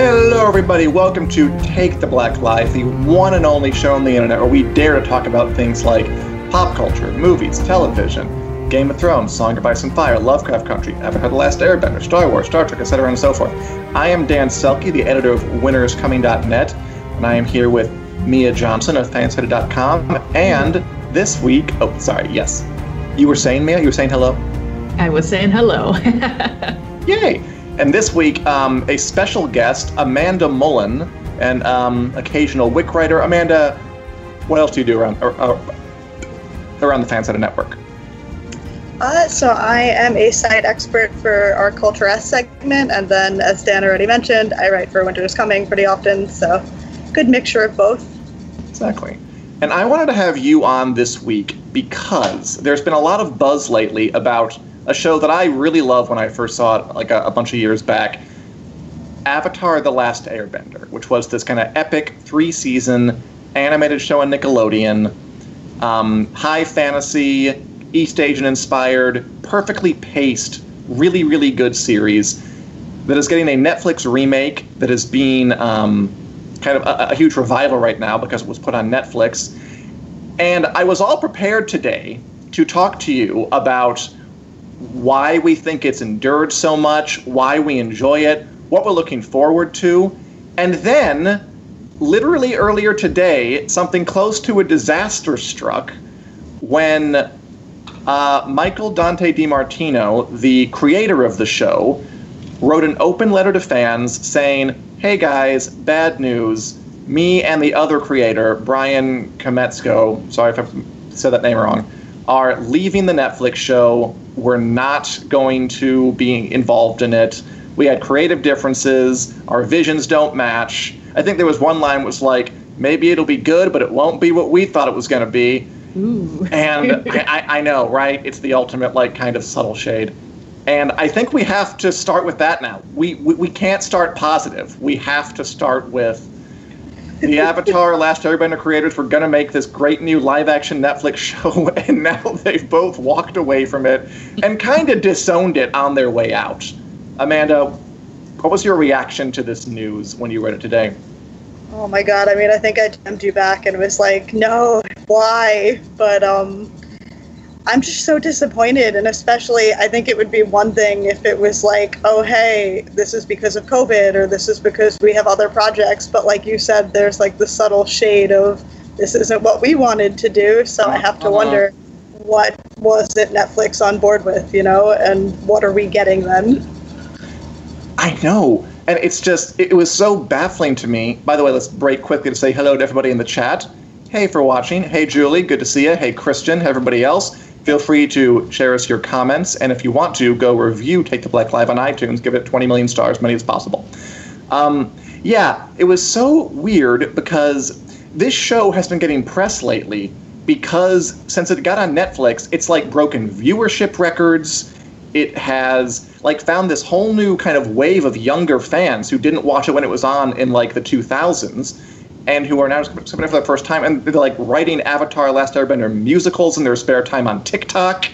Hello, everybody. Welcome to Take the Black Life, the one and only show on the internet where we dare to talk about things like pop culture, movies, television, Game of Thrones, Song of Ice and Fire, Lovecraft Country, Avatar: The Last Airbender, Star Wars, Star Trek, etc. and so forth. I am Dan Selke, the editor of WinterIsComing.net, and I am here with Mia Johnson of FanSided.com. And this week, you were saying, Mia? You were saying hello? I was saying hello. Yay! And this week, a special guest, Amanda Mullen, an occasional WIC writer. Amanda, what else do you do around the FanSided Network? So I am a site expert for our Culture-esque segment, and then, as Dan already mentioned, I write for Winter Is Coming pretty often, so good mixture of both. Exactly. And I wanted to have you on this week because there's been a lot of buzz lately about a show that I really loved when I first saw it, like a bunch of years back, Avatar: The Last Airbender, which was this kind of epic 3-season animated show on Nickelodeon, high fantasy, East Asian-inspired, perfectly paced, really, really good series that is getting a Netflix remake that is being kind of a huge revival right now because it was put on Netflix. And I was all prepared today to talk to you about why we think it's endured so much, why we enjoy it, what we're looking forward to. And then, literally earlier today, something close to a disaster struck when Michael Dante DiMartino, the creator of the show, wrote an open letter to fans saying, "Hey guys, bad news. Me and the other creator, Brian Kometsko, sorry if I said that name wrong, are leaving the Netflix show. We're not going to be involved in it. We had creative differences. Our visions don't match." I think there was one line was like, "Maybe it'll be good, but it won't be what we thought it was going to be." Ooh. And I know, right? It's the ultimate, like, kind of subtle shade. And I think we have to start with that now. We can't start positive. We have to start with the Avatar: Last Airbender creators were going to make this great new live-action Netflix show, and now they've both walked away from it and kind of disowned it on their way out. Amanda, what was your reaction to this news when you read it today? Oh, my God. I mean, I think I DM'd you back and was like, no, why? But I'm just so disappointed, and especially I think it would be one thing if it was like, oh, hey, this is because of COVID, or this is because we have other projects. But like you said, there's like the subtle shade of this isn't what we wanted to do. So I have to wonder, what was it Netflix on board with, you know, and what are we getting then? I know. And it's just, it was so baffling to me. By the way, let's break quickly to say hello to everybody in the chat. Hey for watching. Hey, Julie. Good to see you. Hey, Christian. Everybody else. Feel free to share us your comments, and if you want to, go review Take the Black Live on iTunes. Give it 20 million stars, many as possible. Yeah, it was so weird because this show has been getting press lately because since it got on Netflix, it's like broken viewership records. It has like found this whole new kind of wave of younger fans who didn't watch it when it was on in like the 2000s. And who are now coming in for the first time, and they're like writing Avatar: Last Airbender musicals in their spare time on TikTok.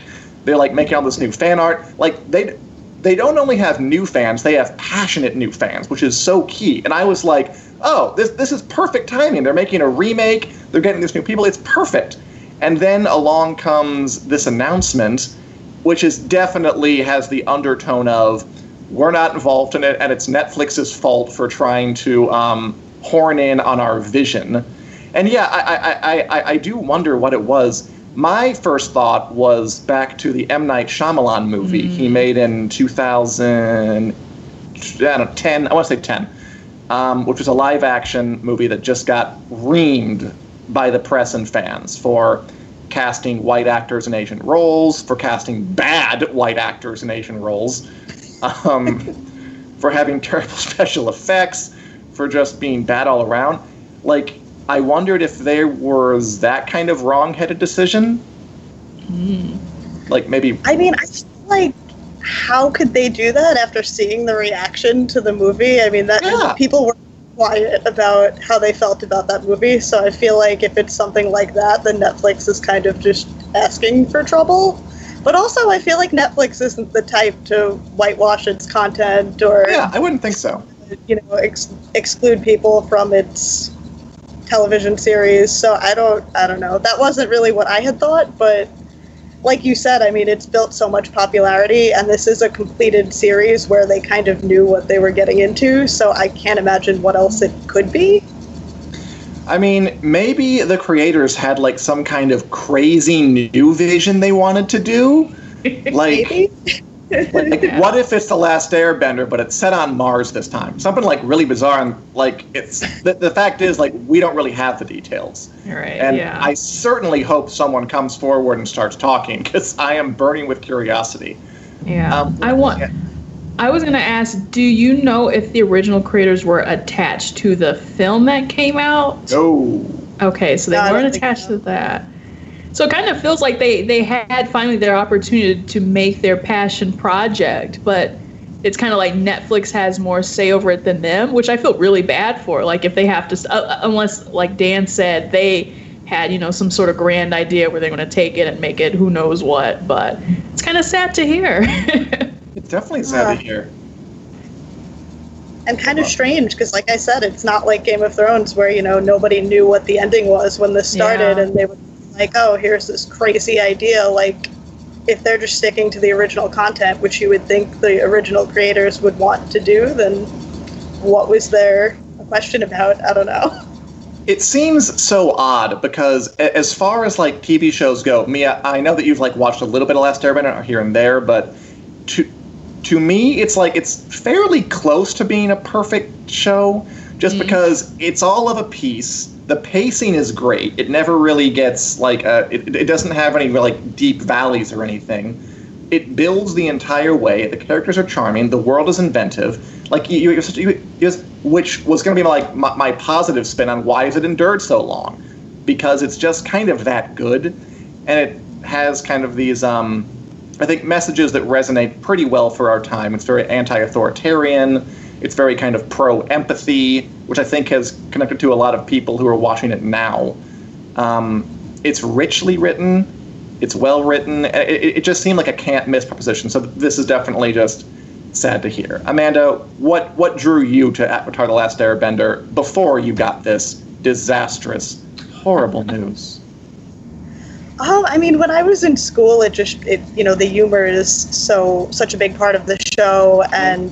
They're like making all this new fan art. Like they don't only have new fans, they have passionate new fans, which is so key. And I was like, oh, this is perfect timing. They're making a remake. They're getting these new people. It's perfect. And then along comes this announcement, which is definitely has the undertone of we're not involved in it, and it's Netflix's fault for trying to horn in on our vision. And yeah, I do wonder what it was. My first thought was back to the M. Night Shyamalan movie he made in 2010, which was a live action movie that just got reamed by the press and fans for casting white actors in Asian roles, for casting bad white actors in Asian roles, for having terrible special effects, for just being bad all around. Like, I wondered if there was that kind of wrong-headed decision. Like, maybe... I mean, I feel like, how could they do that after seeing the reaction to the movie? I mean, that people were quiet about how they felt about that movie, so I feel like if it's something like that, then Netflix is kind of just asking for trouble. But also, I feel like Netflix isn't the type to whitewash its content or... Yeah, I wouldn't think so. you know, exclude people from its television series. So I don't know. That wasn't really what I had thought, but like you said, I mean, it's built so much popularity, and this is a completed series where they kind of knew what they were getting into, so I can't imagine what else it could be. I mean, maybe the creators had, like, some kind of crazy new vision they wanted to do. Like, like what if it's The Last Airbender, but it's set on Mars this time? Something, like, really bizarre. And, like, it's the fact is, like, we don't really have the details. Right, and yeah. I certainly hope someone comes forward and starts talking, because I am burning with curiosity. Yeah, I was going to ask, do you know if the original creators were attached to the film that came out? No. Okay, so they weren't attached to that. So it kind of feels like they had finally their opportunity to make their passion project, but it's kind of like Netflix has more say over it than them, which I feel really bad for. Like, if they have to, unless, like Dan said, they had, you know, some sort of grand idea where they're going to take it and make it who knows what, but it's kind of sad to hear. Definitely sad to hear. And kind of strange, because like I said, it's not like Game of Thrones where, you know, nobody knew what the ending was when this started, and they were like, oh, here's this crazy idea. Like, if they're just sticking to the original content, which you would think the original creators would want to do, then what was there a question about? I don't know. It seems so odd, because as far as, like, TV shows go, Mia, I know that you've, like, watched a little bit of Last Airbender here and there, but to me, it's like it's fairly close to being a perfect show, just because it's all of a piece. The pacing is great. It never really gets like it doesn't have any like deep valleys or anything. It builds the entire way. The characters are charming. The world is inventive. Like which was going to be like my positive spin on why has it endured so long, because it's just kind of that good, and it has kind of these I think messages that resonate pretty well for our time. It's very anti-authoritarian. It's very kind of pro-empathy, which I think has connected to a lot of people who are watching it now. It's richly written. It's well written. It just seemed like a can't-miss proposition. So this is definitely just sad to hear. Amanda, what drew you to Avatar: The Last Airbender before you got this disastrous, horrible news? Oh, I mean, when I was in school, you know, the humor is such a big part of the show, and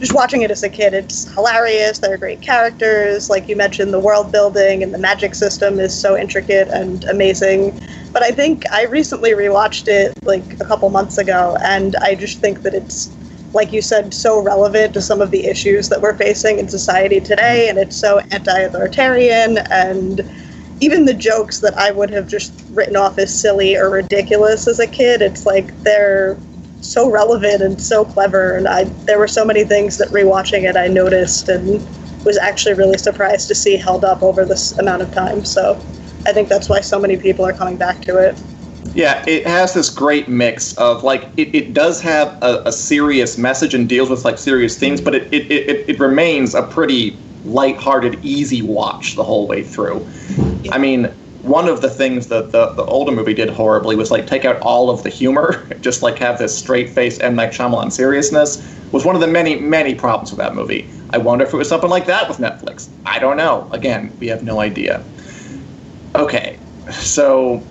just watching it as a kid, it's hilarious. There are great characters. Like you mentioned, the world building and the magic system is so intricate and amazing. But I think I recently rewatched it like a couple months ago, and I just think that it's, like you said, so relevant to some of the issues that we're facing in society today, and it's so anti-authoritarian, and even the jokes that I would have just written off as silly or ridiculous as a kid, it's like they're so relevant and so clever. And there were so many things that rewatching it I noticed and was actually really surprised to see held up over this amount of time. So I think that's why so many people are coming back to it. Yeah, it has this great mix of, like, it does have a serious message and deals with, like, serious themes, but it remains a pretty lighthearted, easy watch the whole way through. I mean, one of the things that the older movie did horribly was, like, take out all of the humor, just, like, have this straight-faced M. Night Shyamalan seriousness, was one of the many, many problems with that movie. I wonder if it was something like that with Netflix. I don't know. Again, we have no idea. Okay, so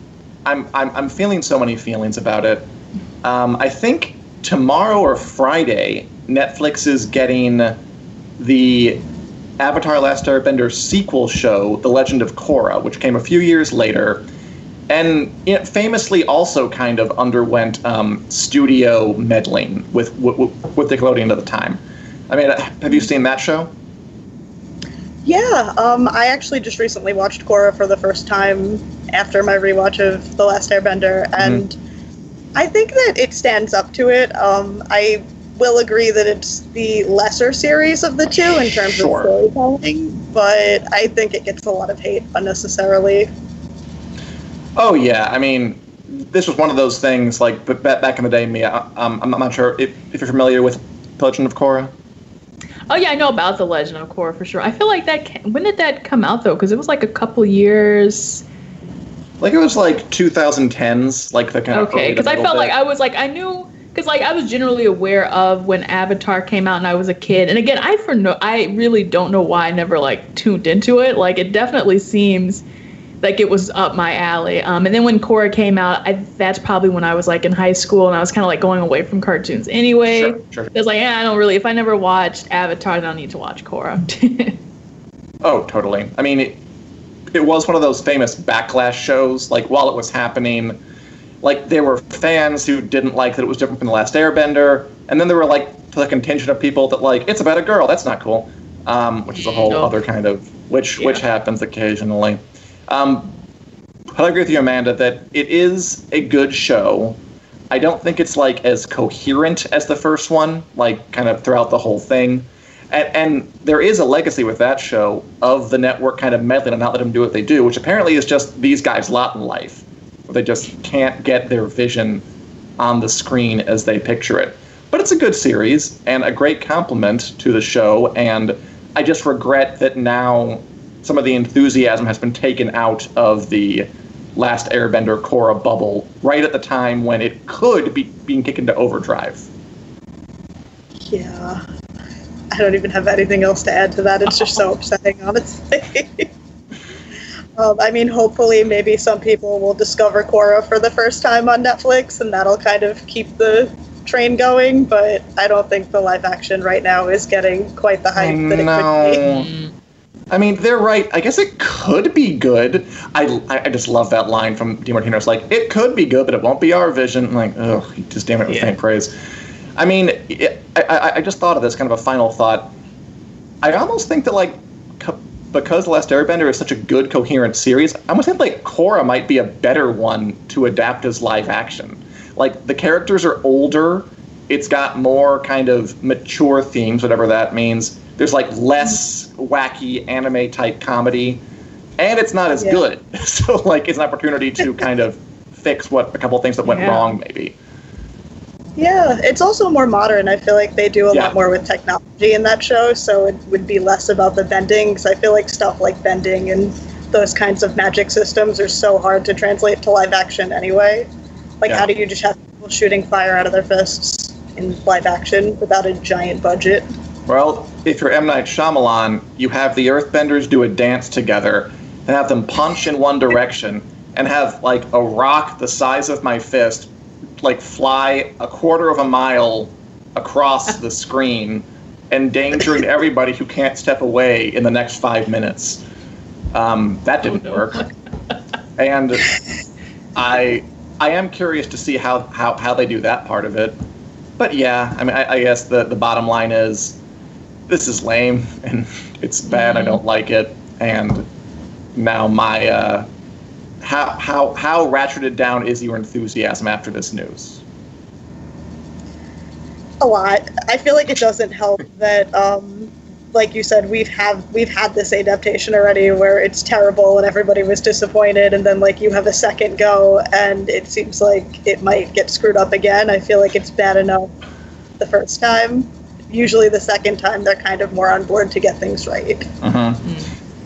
I'm feeling so many feelings about it. I think tomorrow or Friday, Netflix is getting the Avatar: Last Airbender sequel show, The Legend of Korra, which came a few years later, and it famously also kind of underwent studio meddling with Nickelodeon at the time. I mean, have you seen that show? Yeah, I actually just recently watched Korra for the first time after my rewatch of The Last Airbender, and I think that it stands up to it. I will agree that it's the lesser series of the two in terms of storytelling, but I think it gets a lot of hate unnecessarily. Oh yeah, I mean, this was one of those things, like, back in the day, Mia, I'm not sure if you're familiar with The Legend of Korra. Oh yeah, I know about The Legend of Korra for sure. I feel like when did that come out though? Because it was like a couple years. Like it was like 2010s, like the kind of. Okay, because I felt like I knew Because, like, I was generally aware of when Avatar came out and I was a kid. And again, I really don't know why I never, like, tuned into it. Like, it definitely seems like it was up my alley. And then when Korra came out, that's probably when I was, like, in high school. And I was kind of, like, going away from cartoons anyway. Sure. It was like, yeah, I don't really. If I never watched Avatar, then I'll need to watch Korra. Oh, totally. I mean, it was one of those famous backlash shows. Like, while it was happening... Like, there were fans who didn't like that it was different from The Last Airbender. And then there were, like, the contingent of people that, like, it's about a girl. That's not cool. Which is a whole other kind of... Which happens occasionally. But I agree with you, Amanda, that it is a good show. I don't think it's, like, as coherent as the first one. Like, kind of throughout the whole thing. And there is a legacy with that show of the network kind of meddling and not let them do what they do. Which apparently is just these guys' lot in life. They just can't get their vision on the screen as they picture it. But it's a good series and a great compliment to the show, and I just regret that now some of the enthusiasm has been taken out of the Last Airbender Korra bubble right at the time when it could be being kicked into overdrive. Yeah. I don't even have anything else to add to that. It's just so upsetting, honestly. I mean, hopefully maybe some people will discover Korra for the first time on Netflix, and that'll kind of keep the train going, but I don't think the live action right now is getting quite the hype that it could be. I mean, they're right. I guess it could be good. I just love that line from DiMartino's, like, it could be good, but it won't be our vision. I'm like, ugh, you just damn it with faint praise. I mean, I just thought of this, kind of a final thought. I almost think that, like, because The Last Airbender is such a good, coherent series, I almost think, like, Korra might be a better one to adapt as live action. Like, the characters are older, it's got more kind of mature themes, whatever that means. There's, like, less wacky anime-type comedy, and it's not as good. So, like, it's an opportunity to kind of fix what a couple of things that went wrong, maybe. Yeah, it's also more modern. I feel like they do a lot more with technology in that show, so it would be less about the bending, because I feel like stuff like bending and those kinds of magic systems are so hard to translate to live action anyway. Like, how do you just have people shooting fire out of their fists in live action without a giant budget? Well, if you're M. Night Shyamalan, you have the earthbenders do a dance together and have them punch in one direction and have, like, a rock the size of my fist, like, fly a quarter of a mile across the screen, endangering everybody who can't step away in the next 5 minutes. That didn't work. And I am curious to see how they do that part of it. But yeah, I mean, I guess the bottom line is, this is lame, and it's bad, I don't like it, and now my... How ratcheted down is your enthusiasm after this news? A lot. I feel like it doesn't help that, like you said, we've had this adaptation already where it's terrible and everybody was disappointed, and then, like, you have a second go and it seems like it might get screwed up again. I feel like it's bad enough the first time. Usually the second time they're kind of more on board to get things right.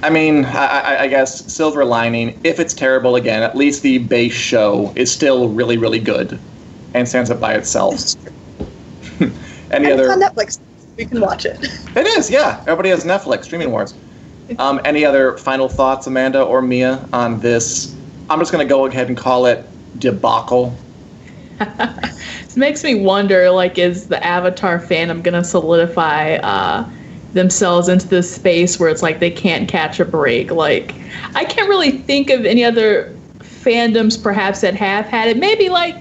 I mean, I guess, silver lining, if it's terrible again, at least the base show is still really, really good and stands up by itself. It's on Netflix. We can watch it. It is, yeah. Everybody has Netflix, streaming wars. Any other final thoughts, Amanda or Mia, on this? I'm just going to go ahead and call it debacle. This makes me wonder, like, is the Avatar fandom going to solidify... themselves into this space where it's like they can't catch a break? Like, I can't really think of any other fandoms perhaps that have had it. Maybe, like,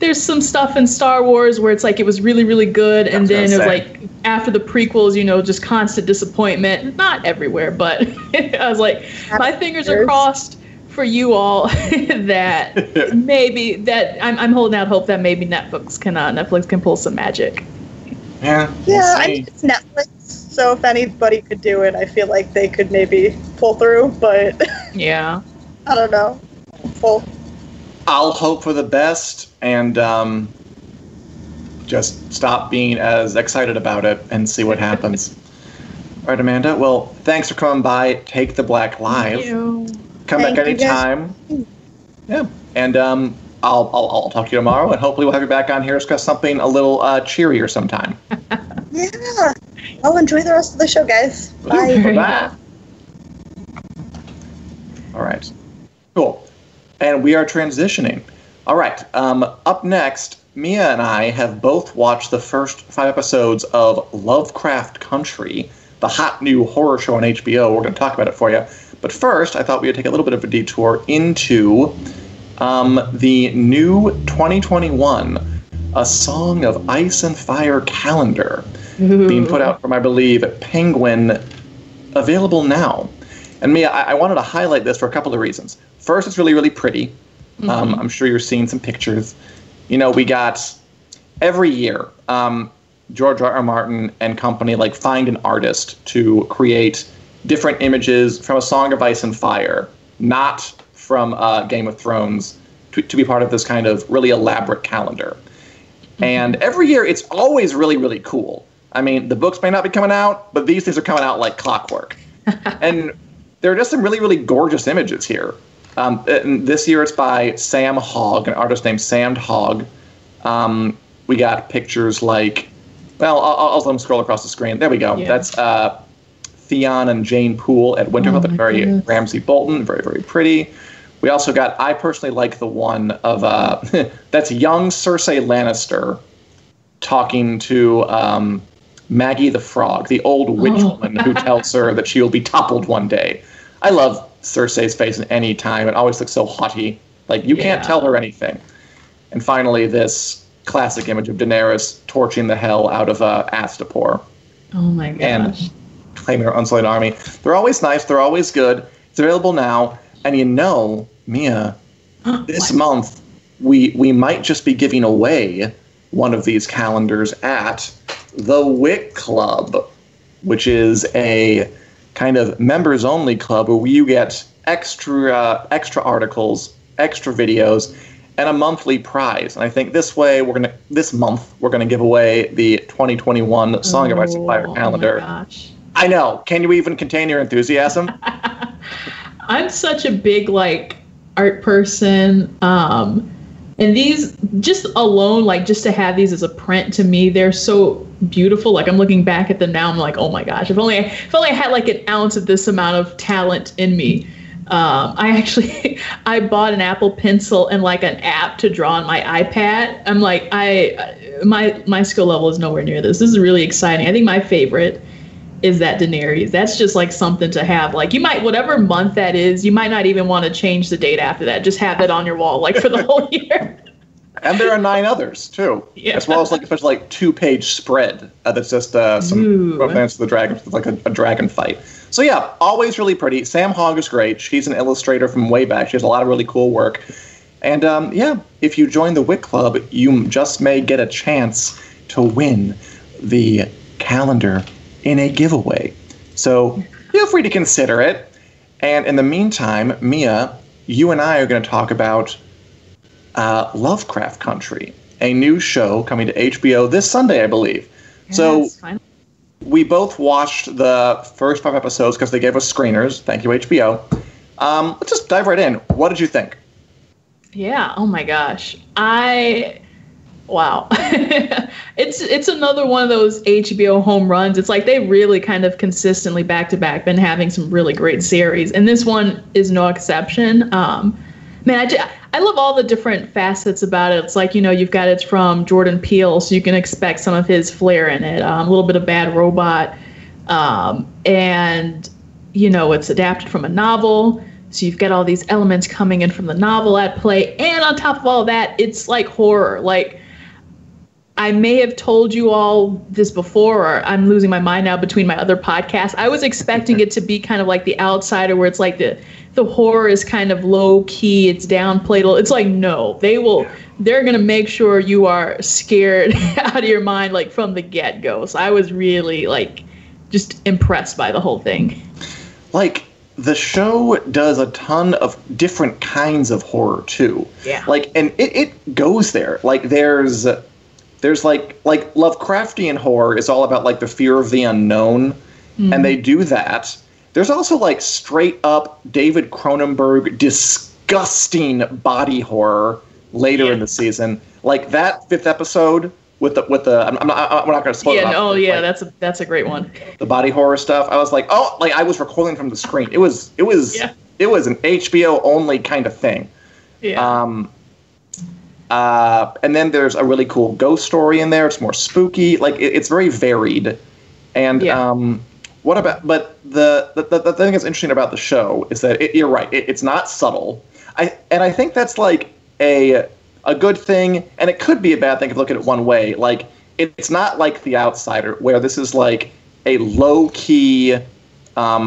there's some stuff in Star Wars where it's like it was really, really good, and then it was like after the prequels, you know, just constant disappointment. Not everywhere, but I was like, my fingers are crossed for you all that maybe that I'm holding out hope that maybe Netflix can pull some magic. Yeah, I mean, it's Netflix. So if anybody could do it, I feel like they could maybe pull through, but I don't know. I'll hope for the best and just stop being as excited about it and see what happens. All right, Amanda. Well, thanks for coming by. Take the Black Live. Thank you. Come back anytime. Yeah, and I'll talk to you tomorrow, and hopefully we'll have you back on here to discuss something a little cheerier sometime. Yeah. Well, enjoy the rest of the show, guys. Bye. Bye. All right. Cool. And we are transitioning. All right. Up next, Mia and I have both watched the first 5 episodes of Lovecraft Country, the hot new horror show on HBO. We're going to talk about it for you. But first, I thought we would take a little bit of a detour into the new 2021 A Song of Ice and Fire calendar being put out from, I believe, Penguin, available now. And Mia, I wanted to highlight this for a couple of reasons. First, it's really, really pretty. I'm sure you're seeing some pictures. You know, we got every year George R. R. Martin and company like find an artist to create different images from A Song of Ice and Fire, not from Game of Thrones, to be part of this kind of really elaborate calendar. And every year, it's always really, really cool. I mean, the books may not be coming out, but these things are coming out like clockwork. And there are just some really, really gorgeous images here. And this year, it's by Sam Hogg, an artist named Sam Hogg. We got pictures like, well, I'll let them scroll across the screen. There we go. Yeah. That's Theon and Jane Poole at Winterfell. That's very Ramsey Bolton. Very, very pretty. We also got, I personally like the one of, that's young Cersei Lannister talking to Maggie the Frog, the old witch woman who tells her that she will be toppled one day. I love Cersei's face in any time. It always looks so haughty. Like, you can't tell her anything. And finally, this classic image of Daenerys torching the hell out of Astapor. Oh, my gosh. And claiming her unsullied army. They're always nice. They're always good. It's available now. And you know, Mia, this month we might just be giving away one of these calendars at the WiC Club, which is a kind of members-only club where you get extra articles, extra videos, and a monthly prize. And I think this way this month we're gonna give away the 2021 Song of Ice and Fire calendar. Oh my gosh. I know. Can you even contain your enthusiasm? I'm such a big, like, art person, and these, just alone, like, just to have these as a print, to me, they're so beautiful. Like, I'm looking back at them now, I'm like, oh my gosh, if only I had, like, an ounce of this amount of talent in me. I bought an Apple Pencil and, like, an app to draw on my iPad. I'm like, my skill level is nowhere near this. This is really exciting. I think my favorite is that Daenerys. That's just like something to have. Like, you might, whatever month that is, you might not even want to change the date after that. Just have that on your wall, like, for the whole year. And there are 9 others too. Yeah. As well as like, especially like 2-page spread that's just some romance of the dragon, like a dragon fight. So yeah, always really pretty. Sam Hogg is great. She's an illustrator from way back. She has a lot of really cool work. And if you join the WiC Club, you just may get a chance to win the calendar in a giveaway. So feel free to consider it. And in the meantime, Mia, you and I are going to talk about Lovecraft Country, a new show coming to HBO this Sunday, I believe. Yes, so finally, we both watched the first 5 episodes because they gave us screeners. Thank you, HBO. Let's just dive right in. What did you think? Yeah. Oh my gosh. Wow. It's another one of those HBO home runs. It's like they really kind of consistently back-to-back been having some really great series, and this one is no exception. I love all the different facets about it. It's like, you know, you've got it's from Jordan Peele, so you can expect some of his flair in it, a little bit of Bad Robot, and, you know, it's adapted from a novel. So you've got all these elements coming in from the novel at play, and on top of all that, it's like horror. Like, I may have told you all this before, or I'm losing my mind now between my other podcasts. I was expecting it to be kind of like The Outsider, where it's like the horror is kind of low key, it's downplayed. It's like, no, they're going to make sure you are scared out of your mind, like, from the get go. So I was really, like, just impressed by the whole thing. Like, the show does a ton of different kinds of horror too. Yeah. Like, and it goes there. Like, there's like Lovecraftian horror is all about like the fear of the unknown, and they do that. There's also like straight up David Cronenberg disgusting body horror later in the season. Like that fifth episode with the we're not going to spoil it. That's a great one. The body horror stuff. I was like, I was recording from the screen. It was an HBO only kind of thing. Yeah. And then there's a really cool ghost story in there. It's more spooky. Like it's very varied. And the thing that's interesting about the show is that you're right. It's not subtle. I think that's like a good thing, and it could be a bad thing if you look at it one way. Like it's not like The Outsider, where this is like a low key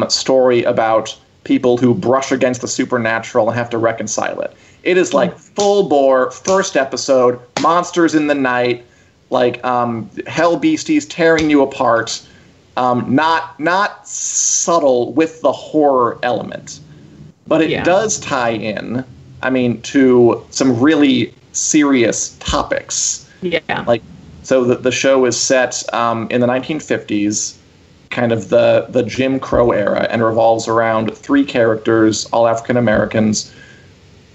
story about people who brush against the supernatural and have to reconcile it. It is like full bore, first episode, monsters in the night, like hell beasties tearing you apart, not subtle with the horror element. But it does tie in, to some really serious topics. Yeah. Like, so the show is set in the 1950s, kind of the Jim Crow era, and revolves around three characters, all African Americans,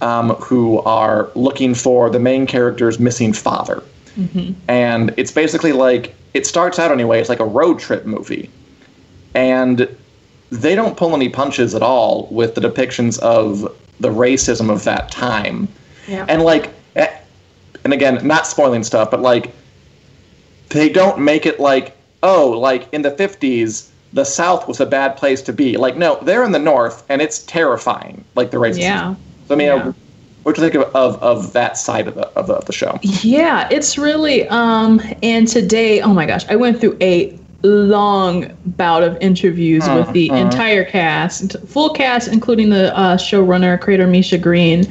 who are looking for the main character's missing father. Mm-hmm. And it's basically like, it starts out anyway, it's like a road trip movie. And they don't pull any punches at all with the depictions of the racism of that time. Yeah. And like, and again, not spoiling stuff, but like, they don't make it like, in the 50s, the South was a bad place to be. Like, no, they're in the North, and it's terrifying, like the racism. Yeah. So, what do you think of that side of the show? Yeah, it's really, and today, oh my gosh, I went through a long bout of interviews with the entire cast, full cast, including the showrunner, creator Misha Green.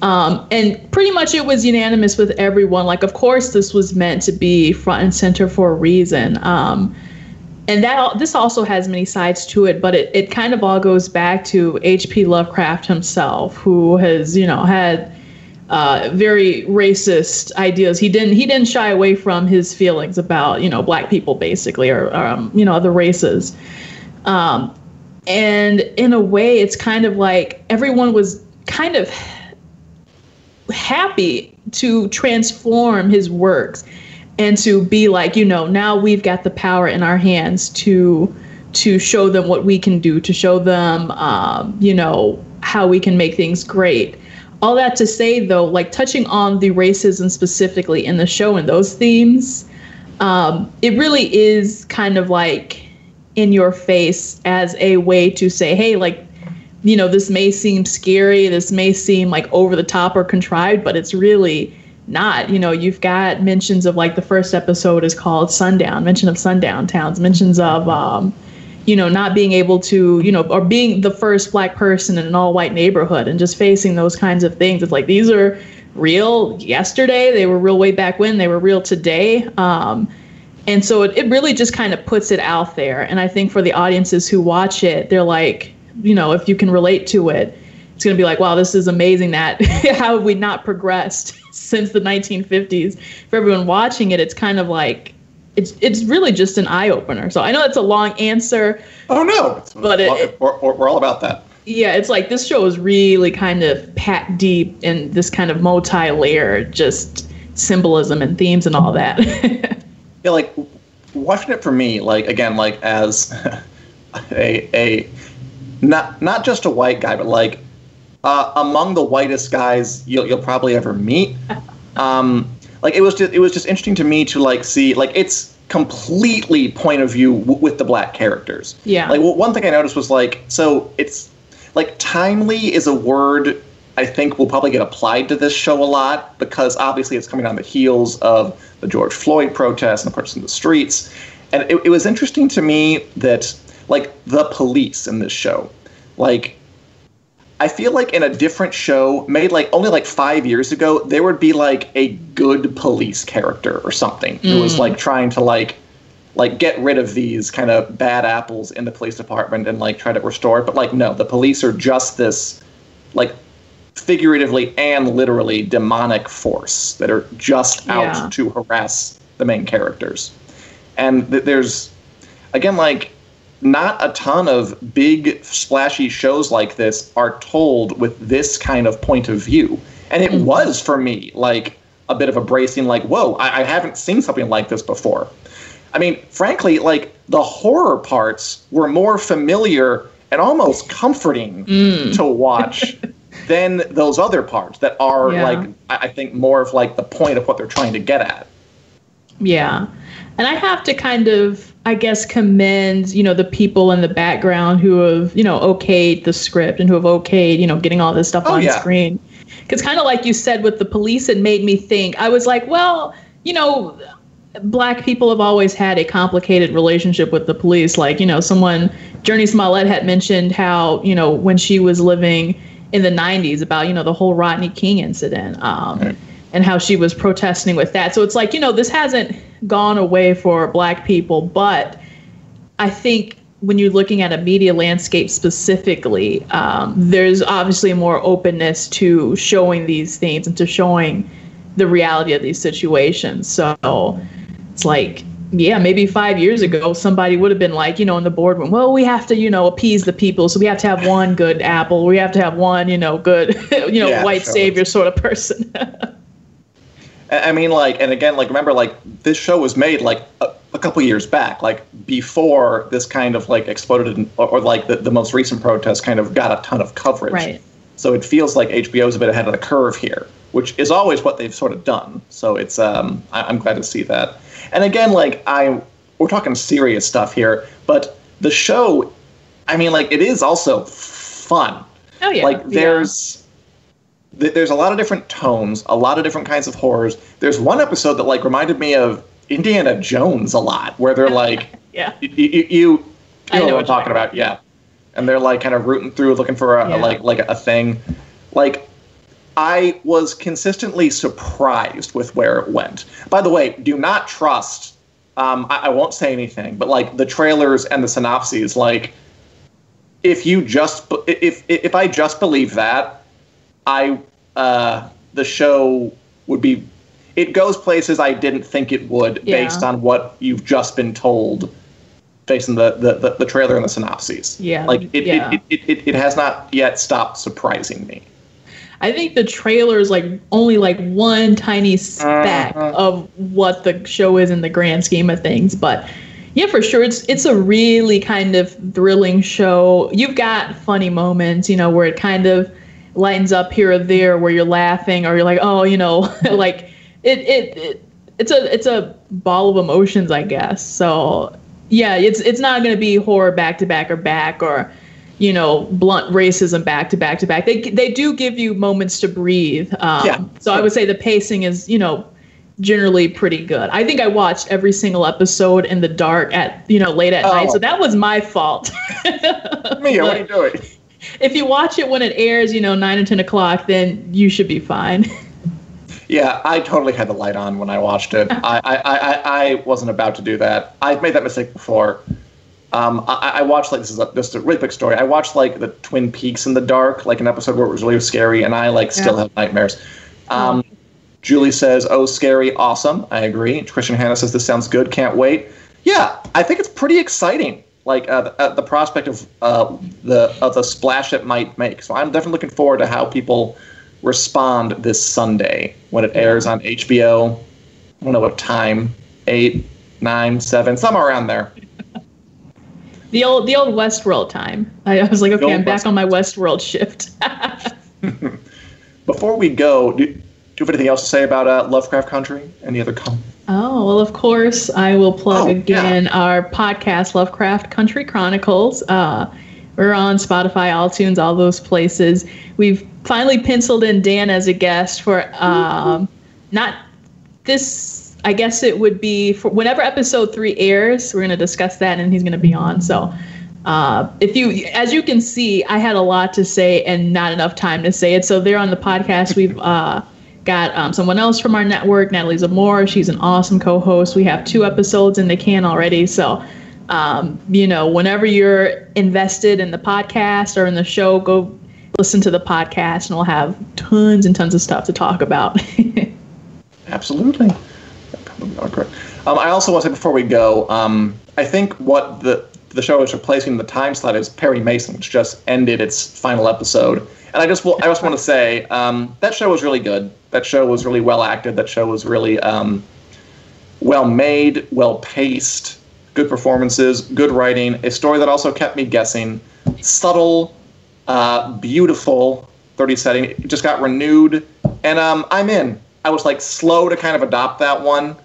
And pretty much it was unanimous with everyone. Like, of course, this was meant to be front and center for a reason. And this also has many sides to it, but it kind of all goes back to H. P. Lovecraft himself, who has, had very racist ideas. He didn't shy away from his feelings about, black people basically, or other races. And in a way, it's kind of like everyone was kind of happy to transform his works. And to be like, now we've got the power in our hands to show them what we can do, to show them, how we can make things great. All that to say, though, like touching on the racism specifically in the show and those themes, it really is kind of like in your face as a way to say, hey, like, this may seem scary. This may seem like over the top or contrived, but it's really not. You've got mentions of, like, the first episode is called Sundown, mention of sundown towns, mentions of not being able to, or being the first black person in an all-white neighborhood and just facing those kinds of things. It's like, these are real yesterday, they were real way back when, they were real today. And so it really just kind of puts it out there. And I think for the audiences who watch it, they're like, if you can relate to it, it's going to be like, wow, this is amazing, that how have we not progressed since the 1950s? For everyone watching it, it's kind of like, it's really just an eye-opener. So I know it's a long answer. Oh, no. But we're all about that. Yeah, it's like this show is really kind of packed deep in this kind of multi-layered just symbolism and themes and all that. Yeah, like, watching it for me, like, again, like, as a not just a white guy, but like, among the whitest guys you'll probably ever meet. Like, it was just interesting to me to, like, see, like, it's completely point of view with the black characters. Yeah. Like, one thing I noticed was, like, so it's like, timely is a word I think will probably get applied to this show a lot, because obviously it's coming on the heels of the George Floyd protests and the person in the streets. And it was interesting to me that, like, the police in this show, like, I feel like in a different show made like only like 5 years ago, there would be like a good police character or something who was like trying to like get rid of these kind of bad apples in the police department and like try to restore it. But like, no, the police are just this like figuratively and literally demonic force that are just out to harass the main characters. And there's, again, like, not a ton of big, splashy shows like this are told with this kind of point of view. And it was, for me, like a bit of a bracing, like, whoa, I haven't seen something like this before. I mean, frankly, like the horror parts were more familiar and almost comforting to watch than those other parts that are like, I think, more of like the point of what they're trying to get at. Yeah. And I have to kind of, I guess, commend, you know, the people in the background who have, you know, okayed the script and who have okayed, you know, getting all this stuff on screen. Because kind of like you said with the police, it made me think. I was like, well, you know, Black people have always had a complicated relationship with the police. Like, you know, Journey Smollett had mentioned how, you know, when she was living in the 90s about, you know, the whole Rodney King incident and how she was protesting with that. So it's like, you know, this hasn't gone away for Black people. But I think when you're looking at a media landscape specifically, there's obviously more openness to showing these things and to showing the reality of these situations. So it's like, yeah, maybe 5 years ago, somebody would have been like, you know, in the boardroom, well, we have to, you know, appease the people. So we have to have one good apple. We have to have one, you know, good, you know, white savior sort of person. I mean, like, and again, like, remember, like, this show was made like a couple years back, like before this kind of like exploded or like the most recent protest kind of got a ton of coverage. Right. So it feels like HBO is a bit ahead of the curve here, which is always what they've sort of done. So it's I'm glad to see that. And again, like we're talking serious stuff here, but the show, I mean, like, it is also fun. Oh yeah. Like there's a lot of different tones, a lot of different kinds of horrors. There's one episode that like reminded me of Indiana Jones a lot, where they're like, you know what I'm talking about, yeah. And they're like kind of rooting through, looking for a thing. Like, I was consistently surprised with where it went. By the way, do not trust. I won't say anything, but like the trailers and the synopses. Like, if I just believe that, the show would be. It goes places I didn't think it would based on what you've just been told. Based on the trailer and the synopses. Yeah. Like it has not yet stopped surprising me. I think the trailer is like only like one tiny speck of what the show is in the grand scheme of things. But yeah, for sure. It's a really kind of thrilling show. You've got funny moments, you know, where it kind of lightens up here or there where you're laughing or you're like, oh, you know, like it's a ball of emotions, I guess. So yeah, it's not going to be horror back to back or back or, you know, blunt racism back to back to back. They do give you moments to breathe. So I would say the pacing is, you know, generally pretty good. I think I watched every single episode in the dark at, you know, late at night. So that was my fault. Mia, what are you doing? If you watch it when it airs, you know, 9 or 10 o'clock, then you should be fine. Yeah, I totally had the light on when I watched it. I wasn't about to do that. I've made that mistake before. I watched, like, this is just a really quick story. I watched, like, the Twin Peaks in the dark, like an episode where it was really scary, and I, like, still have nightmares. Julie says, oh, scary, awesome. I agree. Christian Hannah says, this sounds good, can't wait. Yeah, I think it's pretty exciting, like, the prospect of the splash it might make. So I'm definitely looking forward to how people respond this Sunday when it airs on HBO. I don't know what time, 8, 9, 7, somewhere around there. The old Westworld time. I was like, okay, I'm back on my Westworld shift. Before we go, do you have anything else to say about Lovecraft Country? Any other comments? Oh, well, of course, I will plug again our podcast, Lovecraft Country Chronicles. We're on Spotify, iTunes, all those places. We've finally penciled in Dan as a guest for not this, I guess it would be for whenever episode 3 airs. We're going to discuss that and he's going to be on. So as you can see, I had a lot to say and not enough time to say it. So there on the podcast, we've got someone else from our network, Natalie Zamora. She's an awesome co-host. We have 2 episodes in the can already. So you know, whenever you're invested in the podcast or in the show, go listen to the podcast and we'll have tons and tons of stuff to talk about. Absolutely. I also want to say before we go, I think what the show is replacing the time slot is Perry Mason, which just ended its final episode. And I just want to say that show was really good. That show was really well acted. That show was really well made, well paced, good performances, good writing, a story that also kept me guessing, subtle, beautiful 30 setting. It just got renewed, and I'm in. I was like slow to kind of adopt that one,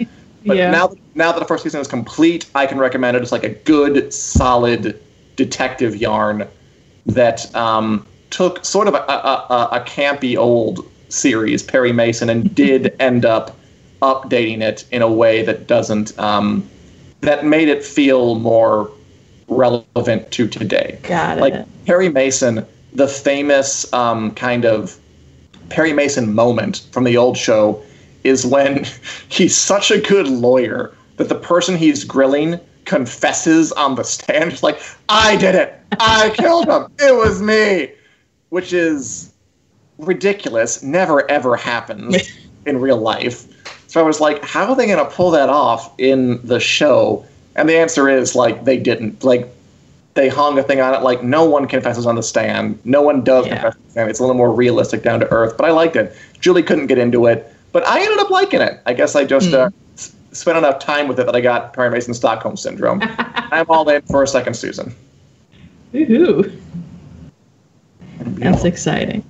but yeah. Now that the first season is complete, I can recommend it. It's like a good, solid detective yarn that took sort of a campy old series, Perry Mason, and did end up updating it in a way that doesn't that made it feel more relevant to today. Got it. Like Perry Mason, the famous kind of Perry Mason moment from the old show is when he's such a good lawyer that the person he's grilling confesses on the stand. It's like, I did it. I killed him. It was me. Which is ridiculous. Never, ever happens in real life. So I was like, how are they going to pull that off in the show? And the answer is, like, they didn't. Like, they hung a thing on it. Like, no one confesses on the stand. No one does confess on the stand. It's a little more realistic, down to earth. But I liked it. Julie couldn't get into it. But I ended up liking it. I guess I just spent enough time with it that I got Perry Mason Stockholm Syndrome. I'm all in for a second season. Woohoo. That's exciting.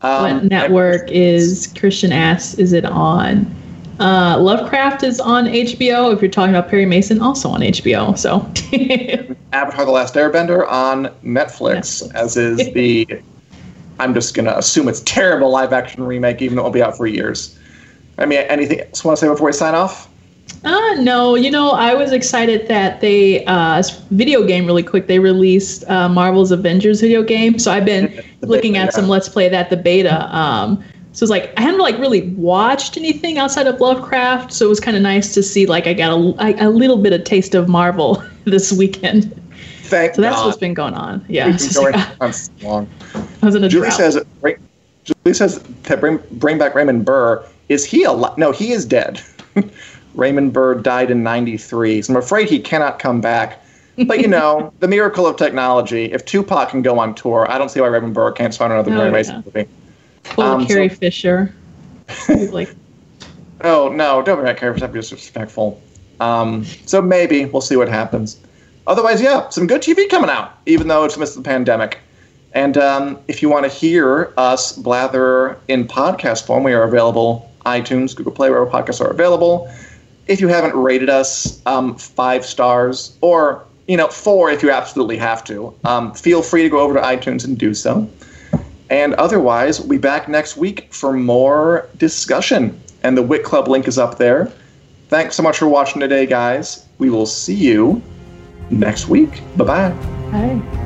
What network is Christian asks, is it on? Lovecraft is on HBO. If you're talking about Perry Mason, also on HBO. So, Avatar: The Last Airbender on Netflix. As is the, I'm just going to assume it's terrible live action remake, even though it'll be out for years. I mean, anything else you want to say before we sign off? No, you know, I was excited that they, video game really quick, they released Marvel's Avengers video game. So I've been looking at some Let's Play that, the beta. So it's like, I hadn't like really watched anything outside of Lovecraft. So it was kind of nice to see, like, I got a little bit of taste of Marvel this weekend. Thank so that's God. What's been going on. Yeah. I was in a drought. Julie says that bring back Raymond Burr. Is he alive? No, he is dead. Raymond Burr died in 93, so I'm afraid he cannot come back. But, you know, the miracle of technology. If Tupac can go on tour, I don't see why Raymond Burr can't sign another Perry Mason movie. Poor Carrie Fisher. Like, oh, no, don't be that Carrie Fisher. That'd be disrespectful. So maybe we'll see what happens. Otherwise, yeah, some good TV coming out, even though it's amidst the pandemic. And if you want to hear us blather in podcast form, we are available iTunes, Google Play, wherever podcasts are available. If you haven't rated us 5 stars, or, you know, 4 if you absolutely have to, feel free to go over to iTunes and do so. And otherwise, we'll be back next week for more discussion. And the WiC Club link is up there. Thanks so much for watching today, guys. We will see you next week. Bye-bye. Bye.